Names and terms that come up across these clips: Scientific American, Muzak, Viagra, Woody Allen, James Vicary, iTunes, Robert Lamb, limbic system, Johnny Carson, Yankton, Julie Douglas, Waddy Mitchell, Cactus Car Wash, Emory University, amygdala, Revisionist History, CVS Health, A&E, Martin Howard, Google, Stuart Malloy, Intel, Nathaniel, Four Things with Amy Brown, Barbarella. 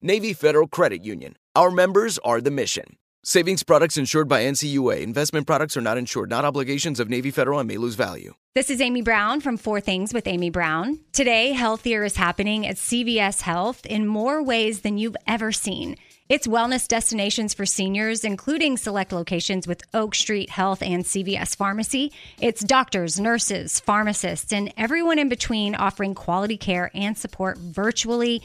Navy Federal Credit Union. Our members are the mission. Savings products insured by NCUA. Investment products are not insured, not obligations of Navy Federal and may lose value. This is Amy Brown from Four Things with Amy Brown. Today, healthier is happening at CVS Health in more ways than you've ever seen. It's wellness destinations for seniors, including select locations with Oak Street Health and CVS Pharmacy. It's doctors, nurses, pharmacists, and everyone in between offering quality care and support virtually,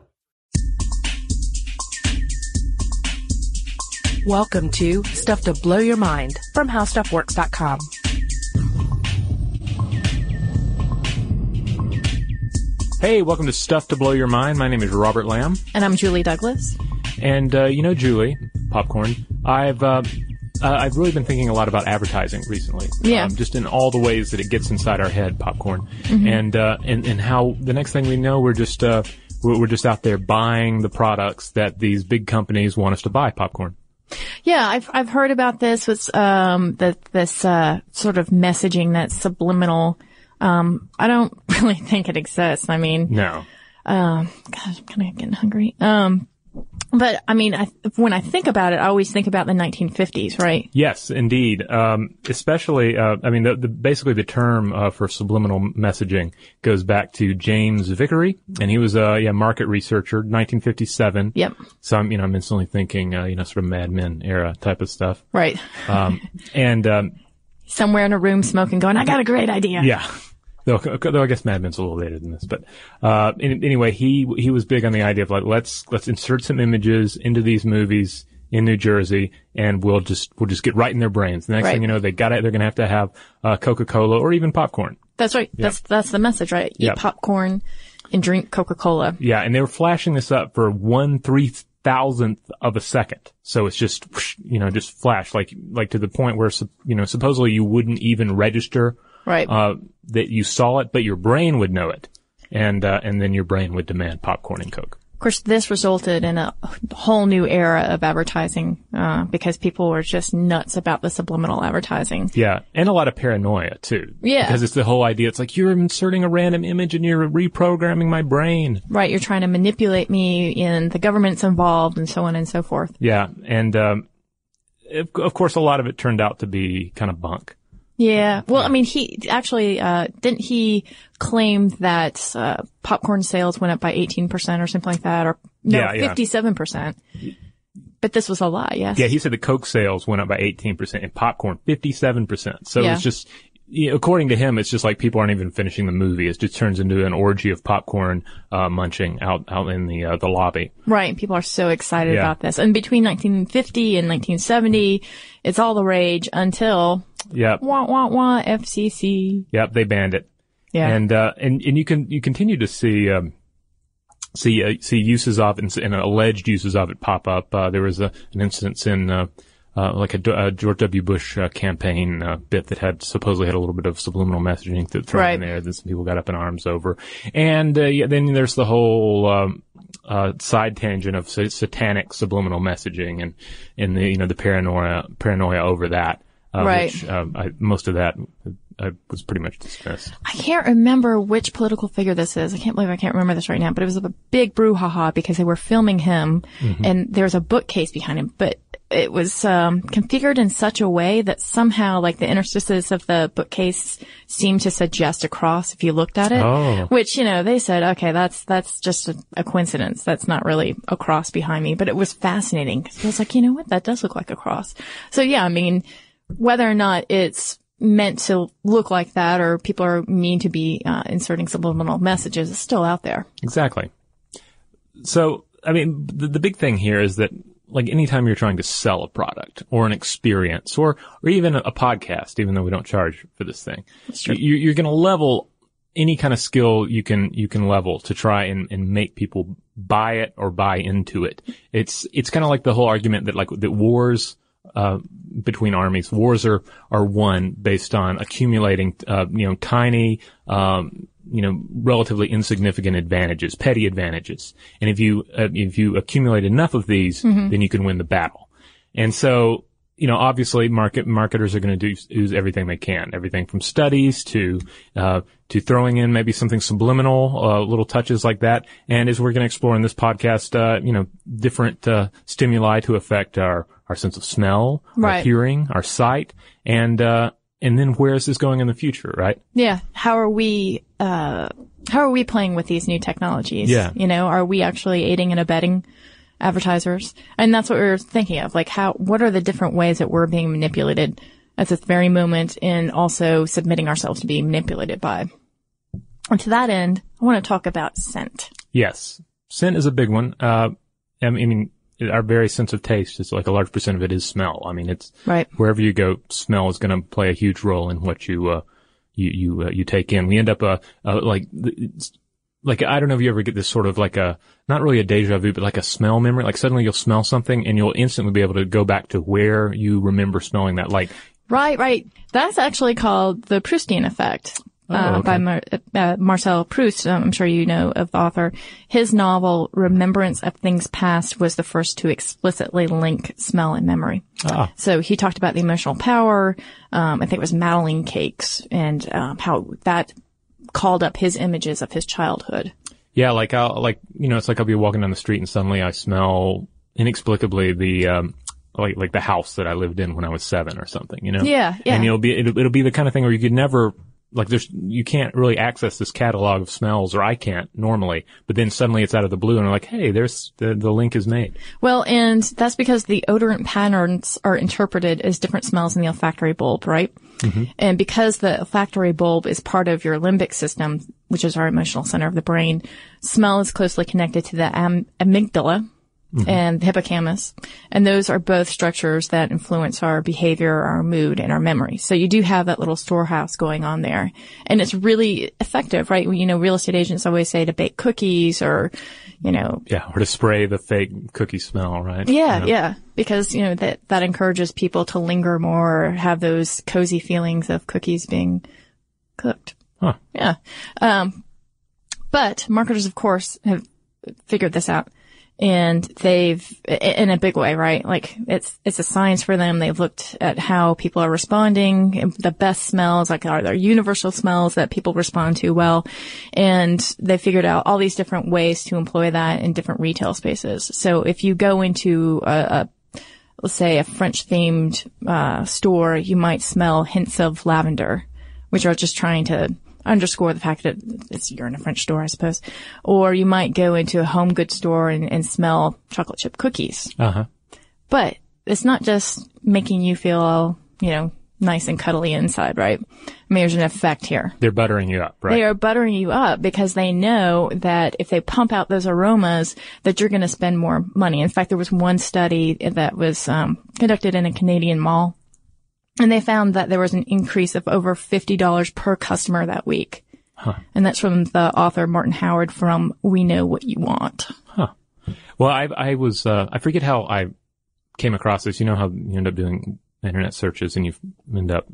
Welcome to Stuff to Blow Your Mind from HowStuffWorks.com. Hey, welcome to Stuff to Blow Your Mind. My name is Robert Lamb. And I'm Julie Douglas. And you know, Julie, popcorn, I've really been thinking a lot about advertising recently. Yeah. Just in all the ways that it gets inside our head, popcorn. Mm-hmm. And how the next thing we know, we're just out there buying the products that these big companies want us to buy, popcorn. Yeah, I've heard about this with this sort of messaging that's subliminal. I don't really think it exists. I mean, no. Gosh, I'm kind of getting hungry. But I mean, when I think about it, I always think about the 1950s, right? Yes, indeed. Especially, I mean, basically the term for subliminal messaging goes back to James Vicary, and he was a market researcher, 1957. Yep. So I'm instantly thinking, sort of Mad Men era type of stuff. Right. Somewhere in a room smoking, going, "I got a great idea." Yeah. Though I guess Mad Men's a little later than this, but anyway, he was big on the idea of like let's insert some images into these movies in New Jersey, and we'll just get right in their brains. The next thing you know, they're going to have Coca-Cola or even popcorn. That's right. Yep. That's the message, right? Eat popcorn and drink Coca-Cola. Yeah, and they were flashing this up for 1/3000th of a second, so it's just just flash like to the point where supposedly you wouldn't even register. Right. That you saw it, but your brain would know it. And then your brain would demand popcorn and Coke. Of course, this resulted in a whole new era of advertising, because people were just nuts about the subliminal advertising. Yeah. And a lot of paranoia too. Yeah. Because it's the whole idea. It's like you're inserting a random image and you're reprogramming my brain. Right. You're trying to manipulate me and the government's involved and so on and so forth. Yeah. And, of course, a lot of it turned out to be kind of bunk. Yeah. Well, I mean, he actually, didn't he claim that, popcorn sales went up by 18% or something like that? Or, no, 57%. But this was a lie, yes. Yeah, he said the Coke sales went up by 18% and popcorn 57%. So it was just, according to him, it's just like people aren't even finishing the movie. It just turns into an orgy of popcorn munching out in the lobby. Right. People are so excited about this. And between 1950 and 1970, it's all the rage until wah, wah, wah, FCC. Yep, they banned it. Yeah. And you continue to see see uses of it and alleged uses of it pop up. There was an instance in like a George W. Bush campaign bit that had supposedly had a little bit of subliminal messaging thrown in there that some people got up in arms over. And then there's the whole side tangent of satanic subliminal messaging and the, you know, the paranoia over that. Which, most of that I was pretty much discussed. I can't remember which political figure this is. I can't believe I can't remember this right now, but it was a big brouhaha because they were filming him and there's a bookcase behind him, but it was configured in such a way that somehow like the interstices of the bookcase seemed to suggest a cross if you looked at it, which, you know, they said, okay, that's just a coincidence. That's not really a cross behind me, but it was fascinating because I was like, you know what? That does look like a cross. So yeah, I mean, whether or not it's meant to look like that or people are mean to be inserting subliminal messages, it's still out there. Exactly. So, I mean, the big thing here is that, like, anytime you're trying to sell a product or an experience or even a podcast, even though we don't charge for this thing, you're going to level any kind of skill you can level to try and make people buy it or buy into it. It's kind of like the whole argument that wars between armies. Wars are won based on accumulating, tiny, relatively insignificant advantages, petty advantages. And if you accumulate enough of these, then you can win the battle. And so, you know, obviously marketers are going to use everything they can, everything from studies to throwing in maybe something subliminal, little touches like that. And as we're going to explore in this podcast, different, stimuli to affect our sense of smell, our hearing, our sight, and then where is this going in the future, right? Yeah. How are we playing with these new technologies? Yeah. You know, are we actually aiding and abetting advertisers? And that's what we were thinking of, like what are the different ways that we're being manipulated at this very moment and also submitting ourselves to be manipulated by. And to that end, I want to talk about scent. Yes. Scent is a big one. I mean, our very sense of taste is like a large percent of it is smell. I mean, it's wherever you go, smell is going to play a huge role in what you take in. We end up, like, I don't know if you ever get this sort of like not really a deja vu, but like a smell memory. Like suddenly you'll smell something and you'll instantly be able to go back to where you remember smelling that. Like, right. That's actually called the Proustian effect. By Marcel Proust. I'm sure you know of the author. His novel, Remembrance of Things Past, was the first to explicitly link smell and memory. So he talked about the emotional power. I think it was Madeleine cakes and how that called up his images of his childhood. Yeah, like it's like I'll be walking down the street and suddenly I smell inexplicably the like the house that I lived in when I was 7 or something, you know? Yeah. And it'll be the kind of thing where you could never, like, you can't really access this catalog of smells, or I can't normally, but then suddenly it's out of the blue and I'm like, hey, there's the link is made. Well, and that's because the odorant patterns are interpreted as different smells in the olfactory bulb, right? Mm-hmm. And because the olfactory bulb is part of your limbic system, which is our emotional center of the brain, smell is closely connected to the amygdala and the hippocampus. And those are both structures that influence our behavior, our mood, and our memory. So you do have that little storehouse going on there. And it's really effective, right? You know, real estate agents always say to bake cookies or, you know. Yeah, or to spray the fake cookie smell, right? Yeah. Because, you know, that encourages people to linger more, or have those cozy feelings of cookies being cooked. Huh. Yeah. But marketers, of course, have figured this out. And they've, in a big way, right? Like, it's a science for them. They've looked at how people are responding, and the best smells, like, are there universal smells that people respond to well? And they figured out all these different ways to employ that in different retail spaces. So if you go into a let's say a French-themed, store, you might smell hints of lavender, which are just trying to underscore the fact that you're in a French store, I suppose. Or you might go into a home goods store and smell chocolate chip cookies. But it's not just making you feel, nice and cuddly inside, right? I mean, there's an effect here. They're buttering you up, right? They are buttering you up because they know that if they pump out those aromas, that you're going to spend more money. In fact, there was one study that was conducted in a Canadian mall, and they found that there was an increase of over $50 per customer that week. Huh. And that's from the author Martin Howard from We Know What You Want. Huh. Well, I was, I forget how I came across this. You know how you end up doing internet searches and you end up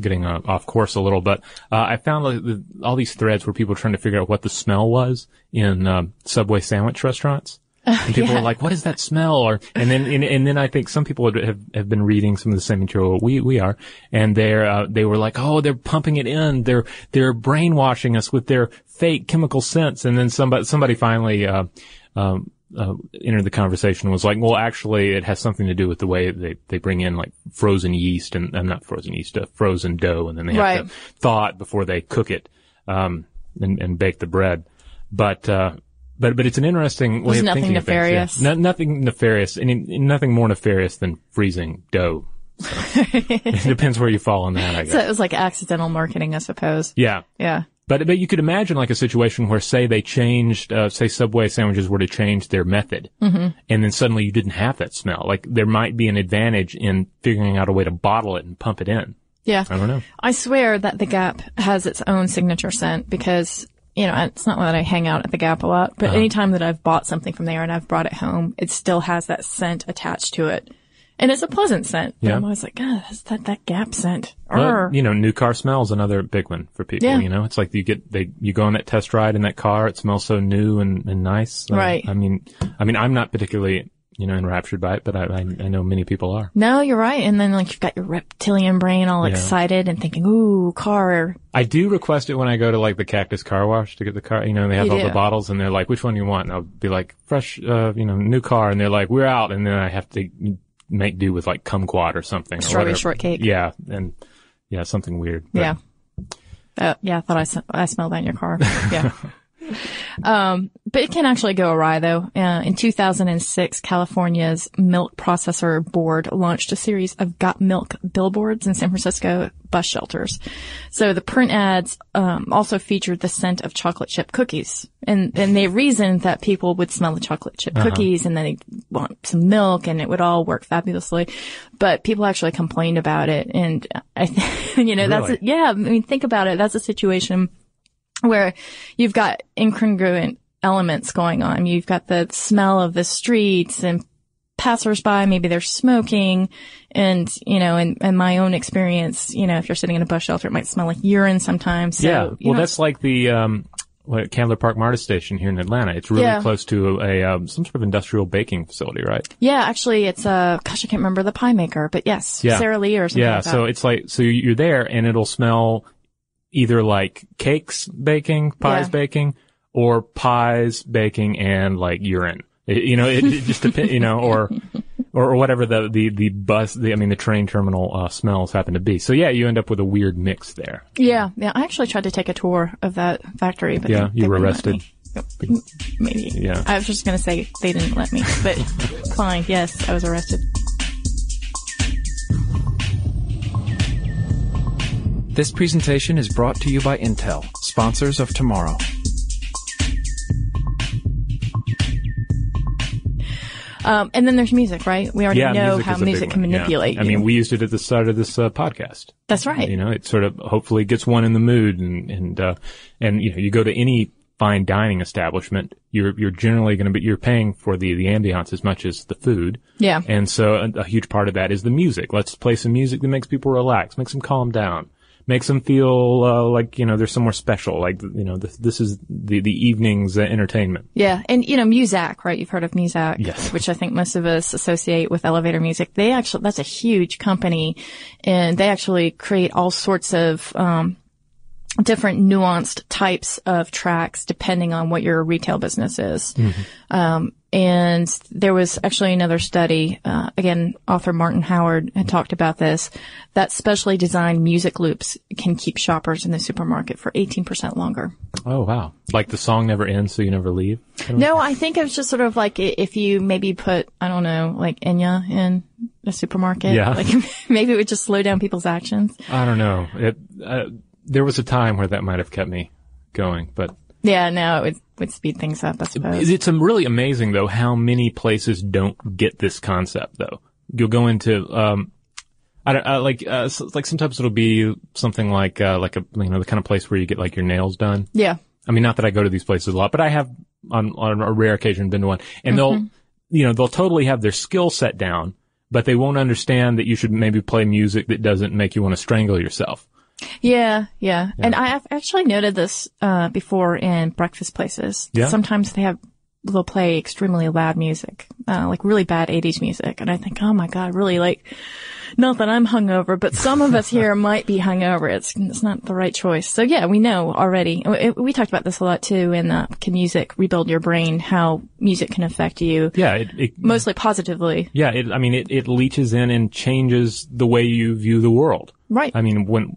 getting off course a little, but I found all these threads where people were trying to figure out what the smell was in Subway sandwich restaurants. And people were like, "What is that smell?" And then I think some people would have been reading some of the same material we are, and they were like, "Oh, they're pumping it in. They're brainwashing us with their fake chemical scents." And then somebody finally entered the conversation and was like, "Well, actually, it has something to do with the way they bring in like frozen yeast and not frozen yeast, frozen dough, and then they have to thaw it before they cook it and bake the bread." But it's an interesting way of thinking of things. Yeah. Nothing nefarious. And nothing more nefarious than freezing dough. So it depends where you fall on that, I guess. So it was like accidental marketing, I suppose. Yeah. Yeah. But you could imagine like a situation where, say, they changed, say Subway sandwiches were to change their method. Mm-hmm. And then suddenly you didn't have that smell. Like there might be an advantage in figuring out a way to bottle it and pump it in. Yeah. I don't know. I swear that the Gap has its own signature scent because... You know, it's not that I hang out at the Gap a lot, but anytime that I've bought something from there and I've brought it home, it still has that scent attached to it. And it's a pleasant scent. Yeah. I'm always like, God, that's that Gap scent. Well, you know, new car smell is another big one for people, you know. It's like you go on that test ride in that car, it smells so new and nice. Right. I mean, I'm not particularly, you know, enraptured by it, but I know many people are. No, you're right. And then like you've got your reptilian brain all excited and thinking, ooh, car. I do request it when I go to like the Cactus car wash to get the car, you know, and they have all the bottles and they're like, which one do you want? And I'll be like, fresh, you know, new car. And they're like, we're out. And then I have to make do with like kumquat or something. Strawberry shortcake. Yeah. And yeah, something weird. But. Yeah. Yeah. I thought I smelled that in your car. Yeah. But it can actually go awry though. In 2006, California's milk processor board launched a series of Got Milk billboards in San Francisco bus shelters. So the print ads, also featured the scent of chocolate chip cookies. And they reasoned that people would smell the chocolate chip cookies and then they want some milk and it would all work fabulously. But people actually complained about it. And I think, you know, really? Think about it. That's a situation where you've got incongruent elements going on. You've got the smell of the streets and passersby, maybe they're smoking. And, you know, in my own experience, you know, if you're sitting in a bus shelter, it might smell like urine sometimes. So, yeah. Well, that's like the, Candler Park MARTA station here in Atlanta. It's really close to a some sort of industrial baking facility, right? Yeah, actually it's I can't remember the pie maker, but yes, Sara Lee or something like that. Yeah, so it's like, so you're there and it'll smell either like cakes baking, pies baking, or pies baking and like urine. It just depends, you know, or whatever the train terminal smells happen to be. So yeah, you end up with a weird mix there. Yeah. Yeah. I actually tried to take a tour of that factory, but you were arrested. Maybe. Yeah. I was just going to say they didn't let me, but fine. Yes. I was arrested. This presentation is brought to you by Intel, sponsors of tomorrow. And then there's music, right? We already know how music can manipulate you. I mean, we used it at the start of this podcast. That's right. You know, it sort of hopefully gets one in the mood and you know, you go to any fine dining establishment, you're generally going to be, you're paying for the ambiance as much as the food. Yeah. And so a huge part of that is the music. Let's play some music that makes people relax, makes them calm down. Makes them feel like, you know, they're somewhere special. Like, you know, this is the evening's entertainment. Yeah. And, you know, Muzak, right? You've heard of Muzak. Yes. Which I think most of us associate with elevator music. They actually, that's a huge company and they actually create all sorts of, different nuanced types of tracks depending on what your retail business is. Mm-hmm. And there was actually another study, again, author Martin Howard had talked about this, that specially designed music loops can keep shoppers in the supermarket for 18% longer. Oh, wow. Like the song never ends, so you never leave? No, I think it was just sort of like if you maybe put, I don't know, like Enya in the supermarket? Yeah. Like, maybe it would just slow down people's actions. I don't know. There was a time where that might have kept me going, but. Yeah, no, it would speed things up, I suppose. It's really amazing, though, how many places don't get this concept, though. You'll go into, sometimes it'll be something like the kind of place where you get like your nails done. Yeah. I mean, not that I go to these places a lot, but I have on a rare occasion been to one, and they'll totally have their skill set down, but they won't understand that you should maybe play music that doesn't make you want to strangle yourself. Yeah. And I've actually noted this, before in breakfast places. Yeah. Sometimes they'll play extremely loud music, like really bad 80s music. And I think, oh my God, really, like, not that I'm hungover, but some of us here might be hungover. It's not the right choice. So yeah, we know already. We talked about this a lot too in Can Music Rebuild Your Brain? How music can affect you. Yeah. Mostly positively. Yeah. It leaches in and changes the way you view the world. Right. I mean,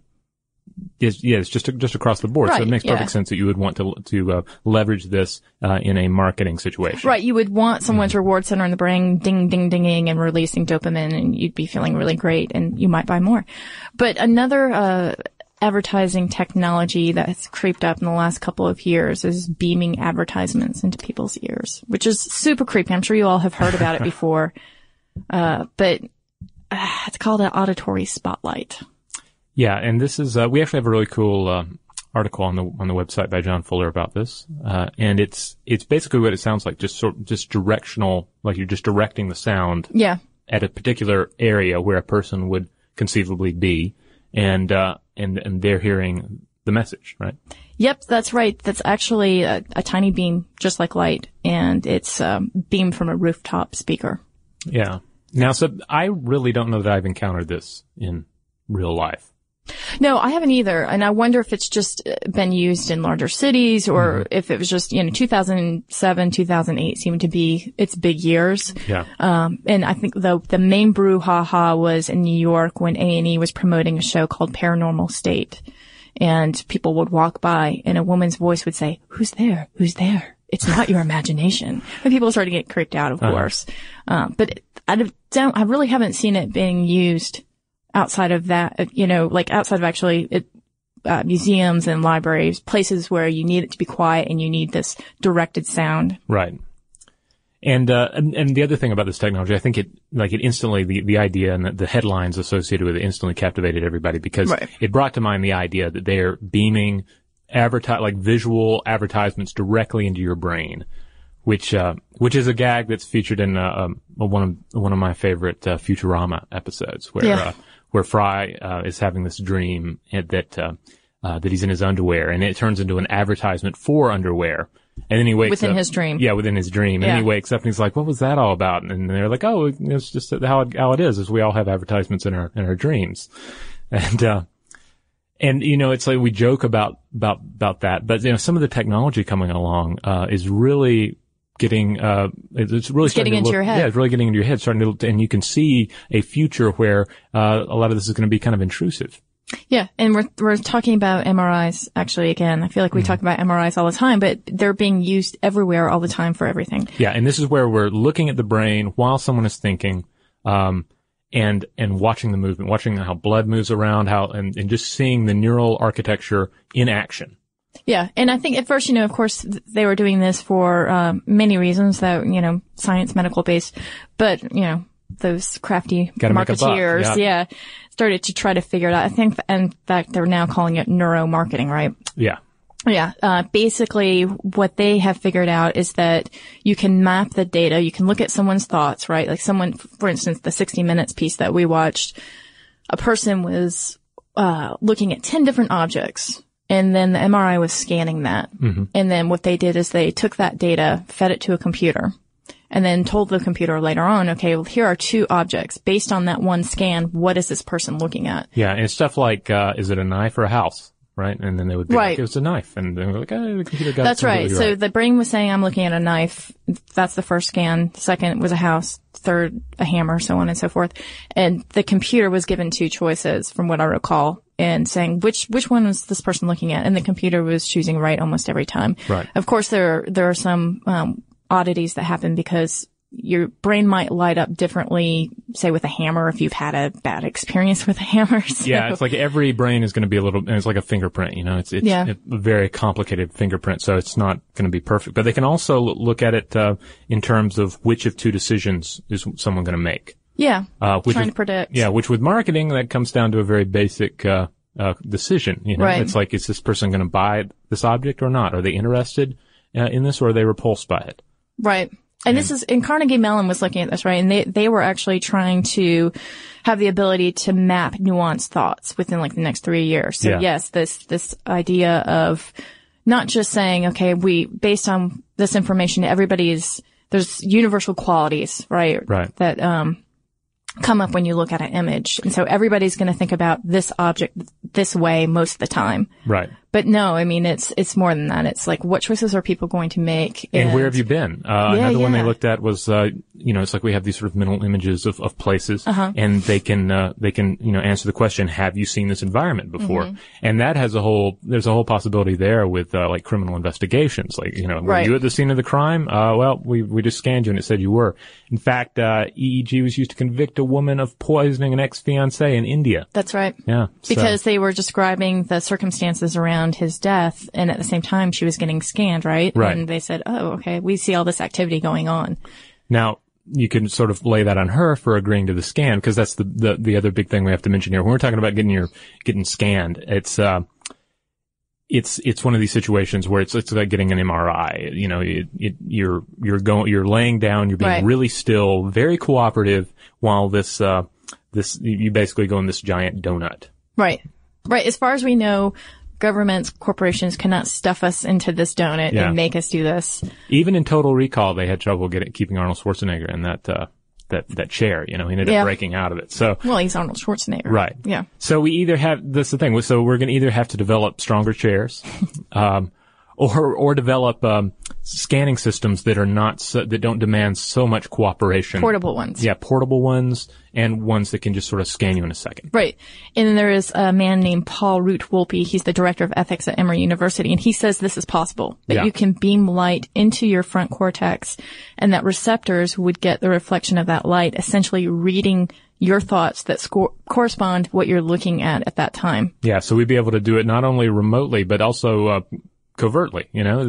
it's just across the board. Right, so it makes perfect sense that you would want to leverage this in a marketing situation. Right. You would want someone's reward center in the brain ding, ding, dinging and releasing dopamine, and you'd be feeling really great, and you might buy more. But another advertising technology that has creeped up in the last couple of years is beaming advertisements into people's ears, which is super creepy. I'm sure you all have heard about it before, but it's called an auditory spotlight. Yeah, and this is we actually have a really cool article on the website by John Fuller about this, and it's basically what it sounds like, just directional, like you're just directing the sound at a particular area where a person would conceivably be, and they're hearing the message, right? Yep, that's right. That's actually a tiny beam, just like light, and it's beamed from a rooftop speaker. Yeah. Now, so I really don't know that I've encountered this in real life. No, I haven't either. And I wonder if it's just been used in larger cities or if it was just, 2007, 2008 seemed to be its big years. Yeah. And I think the main brouhaha was in New York when A&E was promoting a show called Paranormal State. And people would walk by and a woman's voice would say, "Who's there? Who's there? It's not your imagination." And people started to get creeped out, of course. But I really haven't seen it being used outside of that, outside of actually museums and libraries, places where you need it to be quiet and you need this directed sound. Right. And the other thing about this technology, I think it instantly, the idea and the headlines associated with it instantly captivated everybody because it brought to mind the idea that they're beaming visual advertisements directly into your brain, which is a gag that's featured in one of my favorite Futurama episodes where Fry is having this dream that he's in his underwear, and it turns into an advertisement for underwear. And then he wakes up. Within his dream. Yeah, within his dream. Yeah. And he wakes up and he's like, "What was that all about?" And they're like, "Oh, it's just how it is we all have advertisements in our dreams." And it's like we joke about that, but some of the technology coming along is really getting it's getting into your head. Yeah, it's really getting into your head, and you can see a future where a lot of this is going to be kind of intrusive. Yeah, and we're talking about MRIs actually again. I feel like we talk about MRIs all the time, but they're being used everywhere all the time for everything. Yeah, and this is where we're looking at the brain while someone is thinking. And watching the movement, watching how blood moves around, and just seeing the neural architecture in action. Yeah. And I think at first, of course, they were doing this for many reasons that, science, medical based, but, those crafty marketeers, started to try to figure it out. I think, in fact, they're now calling it neuromarketing, right? Yeah. Yeah. Basically, what they have figured out is that you can map the data. You can look at someone's thoughts, right? Like someone, for instance, the 60 Minutes piece that we watched, a person was looking at 10 different objects, and then the MRI was scanning that. Mm-hmm. And then what they did is they took that data, fed it to a computer, and then told the computer later on, okay, well, here are two objects. Based on that one scan, what is this person looking at? Yeah, and stuff like, is it a knife or a house? Right, and then they would be like, it was a knife, and they were like, oh, the computer got it. That's right. So the brain was saying, I'm looking at a knife. That's the first scan. Second was a house. Third, a hammer, so on and so forth. And the computer was given two choices, from what I recall, and saying which one was this person looking at, and the computer was choosing right almost every time. Right. Of course, there are some oddities that happen because your brain might light up differently say with a hammer if you've had a bad experience with a hammer. So. Yeah, it's like every brain is going to be a little, and it's like a fingerprint, you know, it's a very complicated fingerprint, so it's not going to be perfect. But they can also look at it in terms of which of two decisions is someone going to make. Yeah, trying to predict. Yeah, which with marketing, that comes down to a very basic decision. You know, right. It's like, is this person going to buy this object or not? Are they interested in this, or are they repulsed by it? Right. And this is, and Carnegie Mellon was looking at this, right? And they were actually trying to have the ability to map nuanced thoughts within like the next 3 years. So yes, this idea of not just saying, okay, based on this information, there's universal qualities, right? Right. That, come up when you look at an image. And so everybody's going to think about this object this way most of the time. Right. But no, I mean, it's more than that. It's like, what choices are people going to make? And where have you been? Another one they looked at was, you know, it's like we have these sort of mental images of places, and they can, you know, answer the question, have you seen this environment before? Mm-hmm. And that has there's a whole possibility there with, like criminal investigations. Like, you know, were you at the scene of the crime? Well, we just scanned you and it said you were. In fact, EEG was used to convict a woman of poisoning an ex-fiancé in India. That's right. Yeah. Because they were describing the circumstances around his death, and at the same time she was getting scanned, right? And they said, oh, okay, we see all this activity going on. Now, you can sort of lay that on her for agreeing to the scan, because that's the other big thing we have to mention here. When we're talking about getting scanned, it's one of these situations where it's like getting an MRI. You know, you're laying down, you're being really still, very cooperative, while this you basically go in this giant donut. Right. As far as we know, governments, corporations cannot stuff us into this donut and make us do this. Even in Total Recall, they had trouble keeping Arnold Schwarzenegger in that chair. You know, he ended up breaking out of it. So, well, he's Arnold Schwarzenegger, right? Yeah. So we either have that's the thing. So we're going to either have to develop stronger chairs, or develop scanning systems that are not that don't demand so much cooperation. Portable ones. Yeah, portable ones, and ones that can just sort of scan you in a second. Right. And there is a man named Paul Root Wolpe. He's the director of ethics at Emory University, and he says this is possible. That you can beam light into your front cortex, and that receptors would get the reflection of that light, essentially reading your thoughts that correspond what you're looking at that time. Yeah, so we'd be able to do it not only remotely, but also covertly, you know,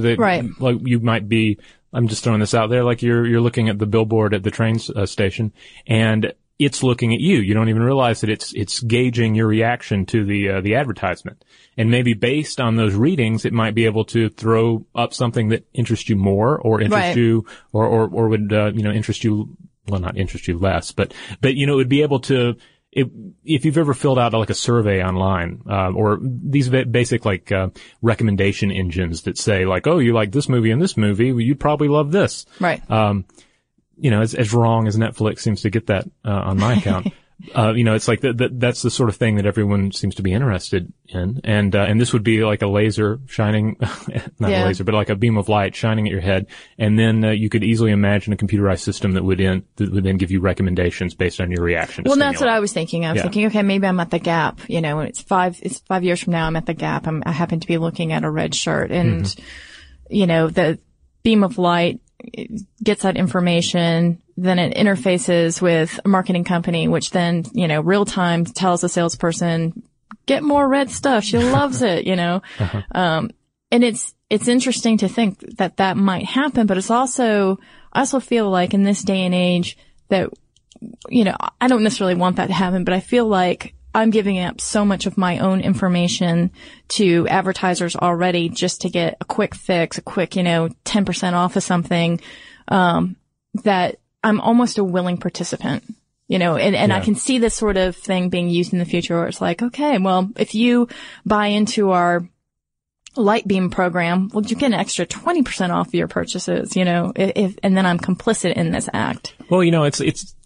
like you might be, I'm just throwing this out there, like you're looking at the billboard at the train station and it's looking at you. You don't even realize that it's gauging your reaction to the advertisement. And maybe based on those readings, it might be able to throw up something that interests you more or interests you or would, you know, interest you, well, not interest you less, but, you know, it would be able to, if you've ever filled out like a survey online, or these basic like recommendation engines that say like, oh, you like this movie and this movie, well, you'd probably love this. Right. You know, as wrong as Netflix seems to get that on my account. You know, it's like that's the sort of thing that everyone seems to be interested in. And this would be like a laser shining, not a laser, but like a beam of light shining at your head. And then you could easily imagine a computerized system that would then give you recommendations based on your reaction. Well, that's what I was thinking. I was thinking, okay, maybe I'm at the Gap, you know, and it's five years from now. I'm at the Gap. I happen to be looking at a red shirt and, you know, the beam of light gets that information. Then it interfaces with a marketing company, which then, you know, real time tells a salesperson, get more red stuff. She loves it, you know. Uh-huh. And it's interesting to think that might happen, but it's also, I also feel like in this day and age that, you know, I don't necessarily want that to happen, but I feel like I'm giving up so much of my own information to advertisers already just to get a quick fix, a quick, you know, 10% off of something, that I'm almost a willing participant, you know, and I can see this sort of thing being used in the future where it's like, okay, well, if you buy into our light beam program, well, you get an extra 20% off your purchases, you know, and then I'm complicit in this act. Well, you know,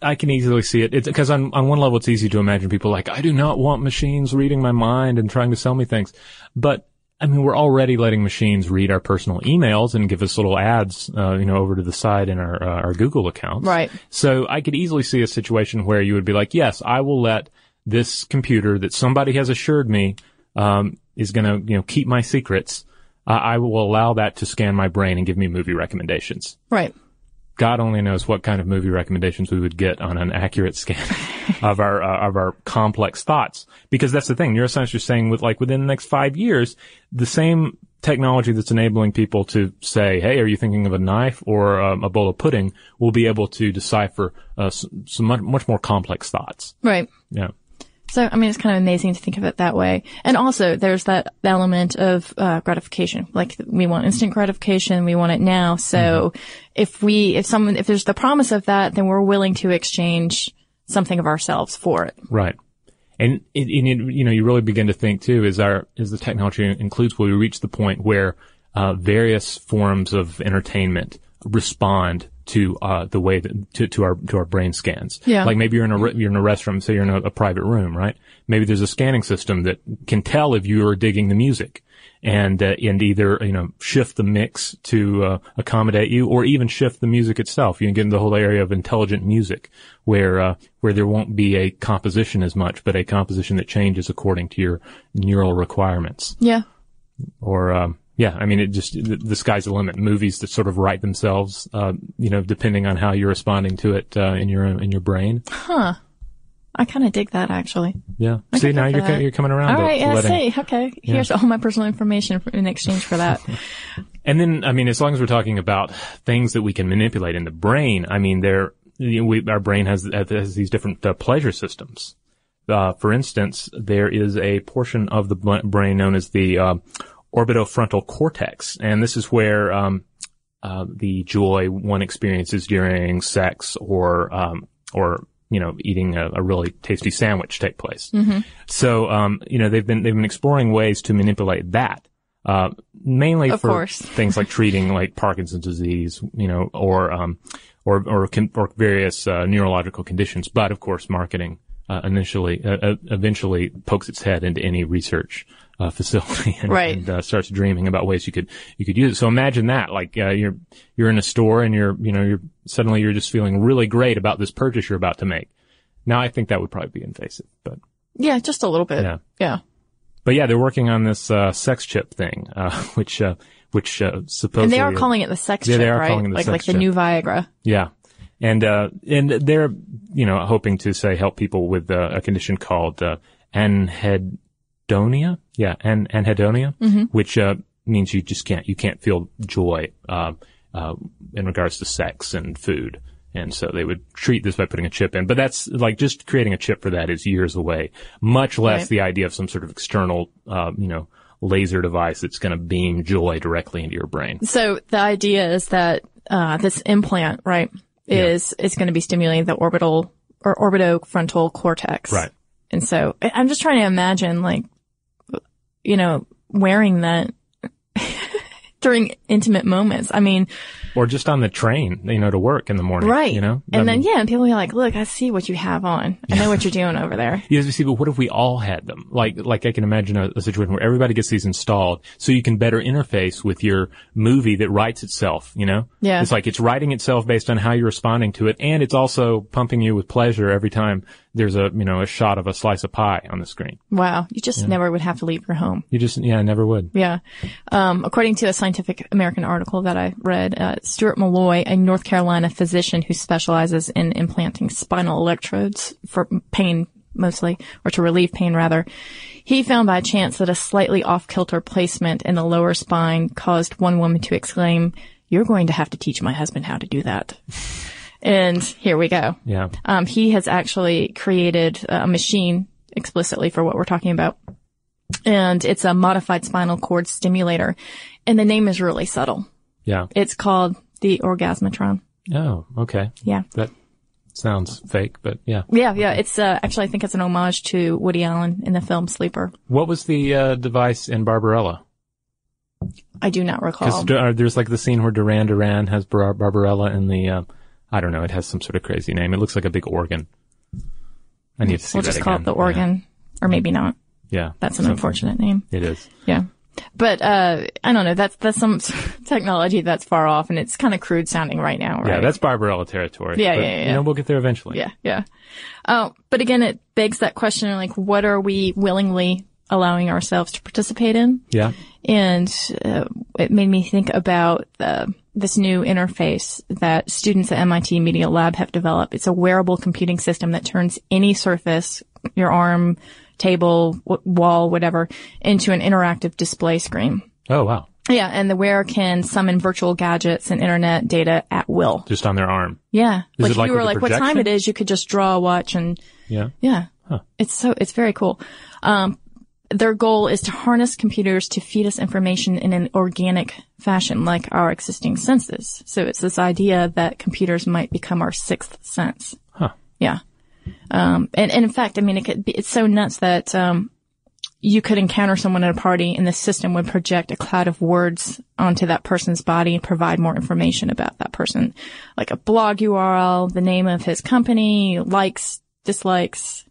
I can easily see it. It's because on one level, it's easy to imagine people like, I do not want machines reading my mind and trying to sell me things. But I mean, we're already letting machines read our personal emails and give us little ads, you know, over to the side in our Google accounts. Right. So I could easily see a situation where you would be like, yes, I will let this computer that somebody has assured me, is going to, you know, keep my secrets. I will allow that to scan my brain and give me movie recommendations. Right. God only knows what kind of movie recommendations we would get on an accurate scan of our complex thoughts. Because that's the thing. Neuroscience is saying within the next 5 years, the same technology that's enabling people to say, hey, are you thinking of a knife or a bowl of pudding, will be able to decipher some much more complex thoughts. Right. Yeah. So, I mean, it's kind of amazing to think of it that way. And also, there's that element of gratification. Like, we want instant gratification. We want it now. So, if there's the promise of that, then we're willing to exchange something of ourselves for it. Right. And you really begin to think too, is the technology includes, will we reach the point where various forms of entertainment respond to the way that to our brain scans. Yeah. Like maybe you're in a restroom, say you're in a private room, right? Maybe there's a scanning system that can tell if you are digging the music and either, shift the mix to accommodate you, or even shift the music itself. You can get into the whole area of intelligent music where there won't be a composition as much, but a composition that changes according to your neural requirements. Yeah. Or the sky's the limit. Movies that sort of write themselves, depending on how you're responding to it in your brain. Huh. I kind of dig that, actually. Yeah. See, now you're coming around. All right. Yeah. See. Okay. Yeah. Here's all my personal information in exchange for that. And then, as long as we're talking about things that we can manipulate in the brain, our brain has these different pleasure systems. For instance, there is a portion of the brain known as the orbitofrontal cortex, and this is where the joy one experiences during sex or eating a really tasty sandwich take place. Mm-hmm. So they've been exploring ways to manipulate that, mainly for things like treating like Parkinson's disease, or various neurological conditions. But of course, marketing eventually pokes its head into any research facility and starts dreaming about ways you could use it. So imagine that, like you're in a store and you're suddenly just feeling really great about this purchase you're about to make. Now I think that would probably be invasive, but yeah, just a little bit. Yeah. But yeah, they're working on this sex chip thing, which supposedly, and they are calling it the sex chip, right? Calling it the sex chip. The new Viagra. Yeah. And they're, hoping to help people with a condition called, anhedonia. Yeah. Anhedonia, mm-hmm. which, means you can't feel joy, in regards to sex and food. And so they would treat this by putting a chip in. But that's just creating a chip for that is years away. Much less the idea of some sort of external, laser device that's going to beam joy directly into your brain. So the idea is that, this implant, right? It's going to be stimulating the orbital or orbitofrontal cortex. Right. And so I'm just trying to imagine wearing that during intimate moments. Or just on the train, to work in the morning. Right. And then people be like, look, I see what you have on. I know what you're doing over there. Yes, we see, but what if we all had them? Like I can imagine a situation where everybody gets these installed so you can better interface with your movie that writes itself, Yeah. It's like it's writing itself based on how you're responding to it, and it's also pumping you with pleasure every time there's a shot of a slice of pie on the screen. Wow. You just never would have to leave your home. You just, never would. Yeah. According to a Scientific American article that I read, Stuart Malloy, a North Carolina physician who specializes in implanting spinal electrodes for pain mostly, or to relieve pain rather, he found by chance that a slightly off-kilter placement in the lower spine caused one woman to exclaim, "You're going to have to teach my husband how to do that." And here we go. Yeah. He has actually created a machine explicitly for what we're talking about. And it's a modified spinal cord stimulator. And the name is really subtle. Yeah. It's called the Orgasmatron. Oh, okay. Yeah. That sounds fake, but yeah. Yeah. It's, actually, I think it's an homage to Woody Allen in the film Sleeper. What was the, device in Barbarella? I do not recall. There's the scene where Duran has Barbarella in the, I don't know, it has some sort of crazy name. It looks like a big organ. I need to see that again. We'll just call it the organ, or maybe not. Yeah. That's an unfortunate name. It is. Yeah. But, I don't know, that's some technology that's far off, and it's kind of crude sounding right now, right? Yeah, that's Barbarella territory. Yeah, but, yeah. We'll get there eventually. Yeah. But again, it begs that question, what are we willingly allowing ourselves to participate in? Yeah. And, it made me think about this new interface that students at MIT Media Lab have developed. It's a wearable computing system that turns any surface, your arm, table, wall, whatever, into an interactive display screen. Oh, wow. Yeah, and the wearer can summon virtual gadgets and internet data at will. Just on their arm. Yeah. Is like if you were like what time it is, you could just draw a watch and yeah. Yeah. Huh. It's very cool. Their goal is to harness computers to feed us information in an organic fashion, like our existing senses. So it's this idea that computers might become our sixth sense. Huh. Yeah. And in fact, I mean, it's so nuts that, you could encounter someone at a party and the system would project a cloud of words onto that person's body and provide more information about that person, like a blog URL, the name of his company, likes, dislikes.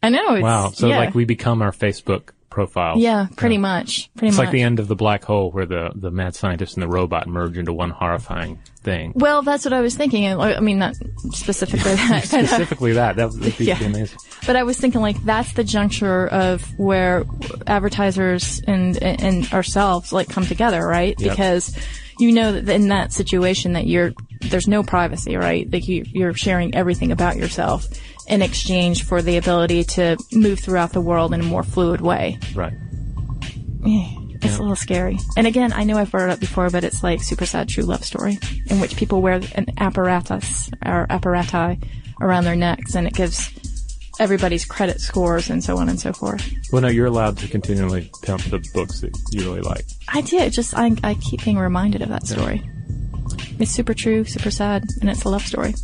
I know. It's, wow. So yeah. Like we become our Facebook profile. Yeah, pretty much. It's like the end of the black hole where the mad scientist and the robot merge into one horrifying thing. Well, that's what I was thinking. I mean, not specifically that. Specifically that. That would be amazing. But I was thinking like that's the juncture of where advertisers and ourselves like come together, right? Yep. Because you know that in that situation that there's no privacy, right? Like you're sharing everything about yourself in exchange for the ability to move throughout the world in a more fluid way. Right. It's a little scary. And again, I know I've brought it up before, but it's like Super Sad True Love Story, in which people wear an apparatus or apparati around their necks, and it gives everybody's credit scores and so on and so forth. Well, no, you're allowed to continually pimp the books that you really like. I do. I keep being reminded of that story. It's super true, super sad, and it's a love story.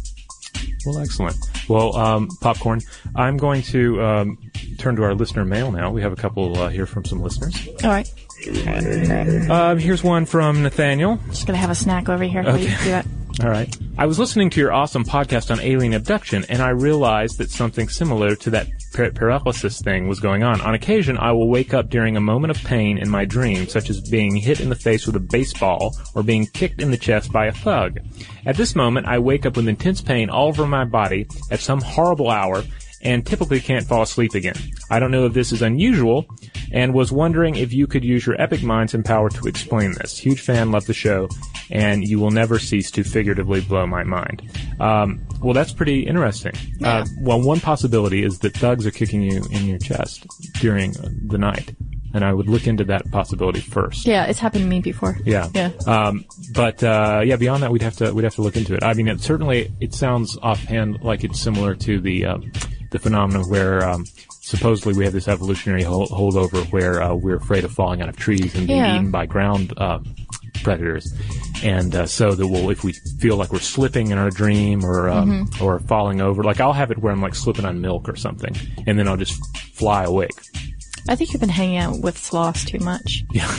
Well, excellent. Well, Popcorn, I'm going to turn to our listener mail now. We have a couple here from some listeners. All right. Here's one from Nathaniel. Just going to have a snack over here. Okay. Do that. All right. I was listening to your awesome podcast on alien abduction, and I realized that something similar to that paralysis thing was going on. On occasion, I will wake up during a moment of pain in my dream, such as being hit in the face with a baseball or being kicked in the chest by a thug. At this moment, I wake up with intense pain all over my body at some horrible hour and typically can't fall asleep again. I don't know if this is unusual and was wondering if you could use your epic minds and power to explain this. Huge fan, love the show, and you will never cease to figuratively blow my mind. Well, that's pretty interesting. Yeah. One possibility is that thugs are kicking you in your chest during the night, and I would look into that possibility first. Yeah, it's happened to me before. Yeah. Yeah. Beyond that, we'd have to look into it. I mean, it certainly sounds offhand like it's similar to the phenomenon where supposedly we have this evolutionary holdover where we're afraid of falling out of trees and being eaten by ground predators, and so that if we feel like we're slipping in our dream or or falling over, like I'll have it where I'm like slipping on milk or something, and then I'll just fly awake. I think you've been hanging out with sloths too much. Yeah.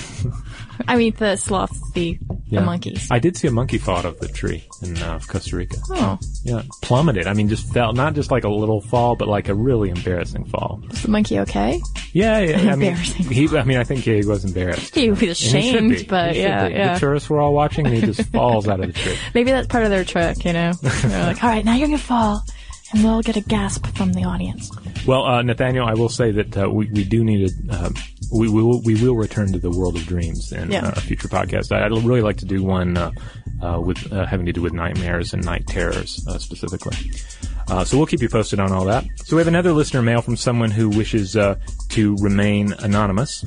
I mean, the sloths, the monkeys. I did see a monkey fall out of the tree in Costa Rica. Oh. Yeah. Plummeted. I mean, just fell, not just like a little fall, but like a really embarrassing fall. Was the monkey okay? Yeah. I mean, embarrassing. I think he was embarrassed. He was ashamed, but yeah. The tourists were all watching and he just falls out of the tree. Maybe that's part of their trick, you know? They're like, all right, now you're going to fall. And we'll get a gasp from the audience. Well, Nathaniel, I will say that we do need to we will return to the world of dreams in a future podcast. I'd really like to do one with having to do with nightmares and night terrors specifically. So we'll keep you posted on all that. So we have another listener mail from someone who wishes to remain anonymous.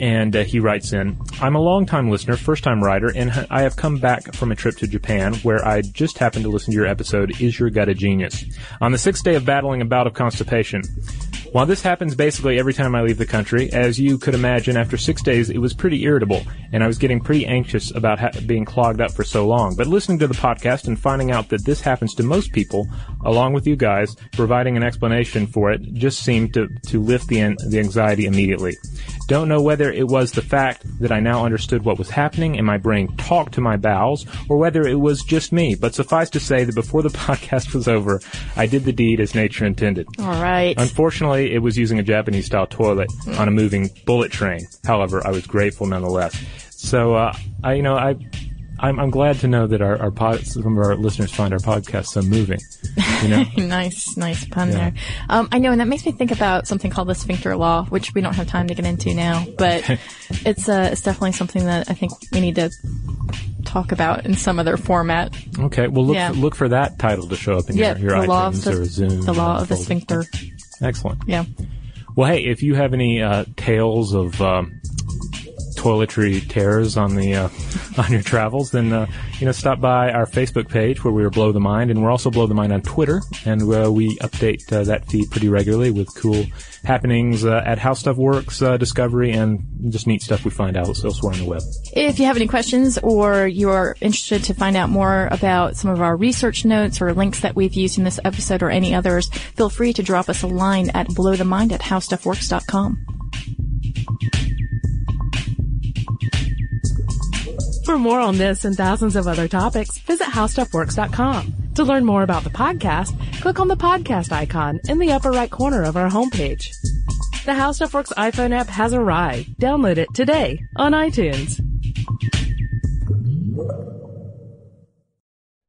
And he writes in, I'm a long-time listener, first-time writer, and I have come back from a trip to Japan where I just happened to listen to your episode, Is Your Gut a Genius? On the 6th day of battling a bout of constipation. While this happens basically every time I leave the country, as you could imagine, after 6 days it was pretty irritable, and I was getting pretty anxious about being clogged up for so long. But listening to the podcast and finding out that this happens to most people, along with you guys, providing an explanation for it just seemed to lift the anxiety immediately. Don't know whether it was the fact that I now understood what was happening and my brain talked to my bowels, or whether it was just me, but suffice to say that before the podcast was over, I did the deed as nature intended. All right. Unfortunately, it was using a Japanese-style toilet on a moving bullet train. However, I was grateful nonetheless. So, I'm glad to know that our listeners find our podcast so moving. You know? nice pun there. I know, and that makes me think about something called the sphincter law, which we don't have time to get into now, but it's definitely something that I think we need to talk about in some other format. Okay, well, look for that title to show up in your iTunes or Zoom. The law of the sphincter. Excellent. Yeah. Well, hey, if you have any tales of toiletry tears on the on your travels, then stop by our Facebook page where we are Blow the Mind, and we're also Blow the Mind on Twitter, and we update that feed pretty regularly with cool happenings at HowStuffWorks, Discovery, and just neat stuff we find out elsewhere on the web. If you have any questions or you are interested to find out more about some of our research notes or links that we've used in this episode or any others, feel free to drop us a line at blowthemind@howstuffworks.com. For more on this and thousands of other topics, visit HowStuffWorks.com. To learn more about the podcast, click on the podcast icon in the upper right corner of our homepage. The HowStuffWorks iPhone app has arrived. Download it today on iTunes.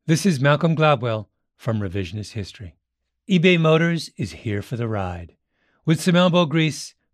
This is Malcolm Gladwell from Revisionist History. eBay Motors is here for the ride. With some elbow grease,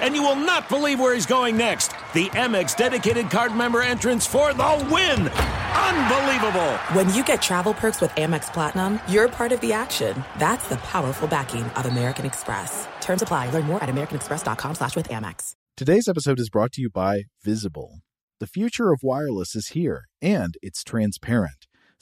And you will not believe where he's going next. The Amex dedicated card member entrance for the win. Unbelievable. When you get travel perks with Amex Platinum, you're part of the action. That's the powerful backing of American Express. Terms apply. Learn more at americanexpress.com/withAmex. Today's episode is brought to you by Visible. The future of wireless is here, and it's transparent.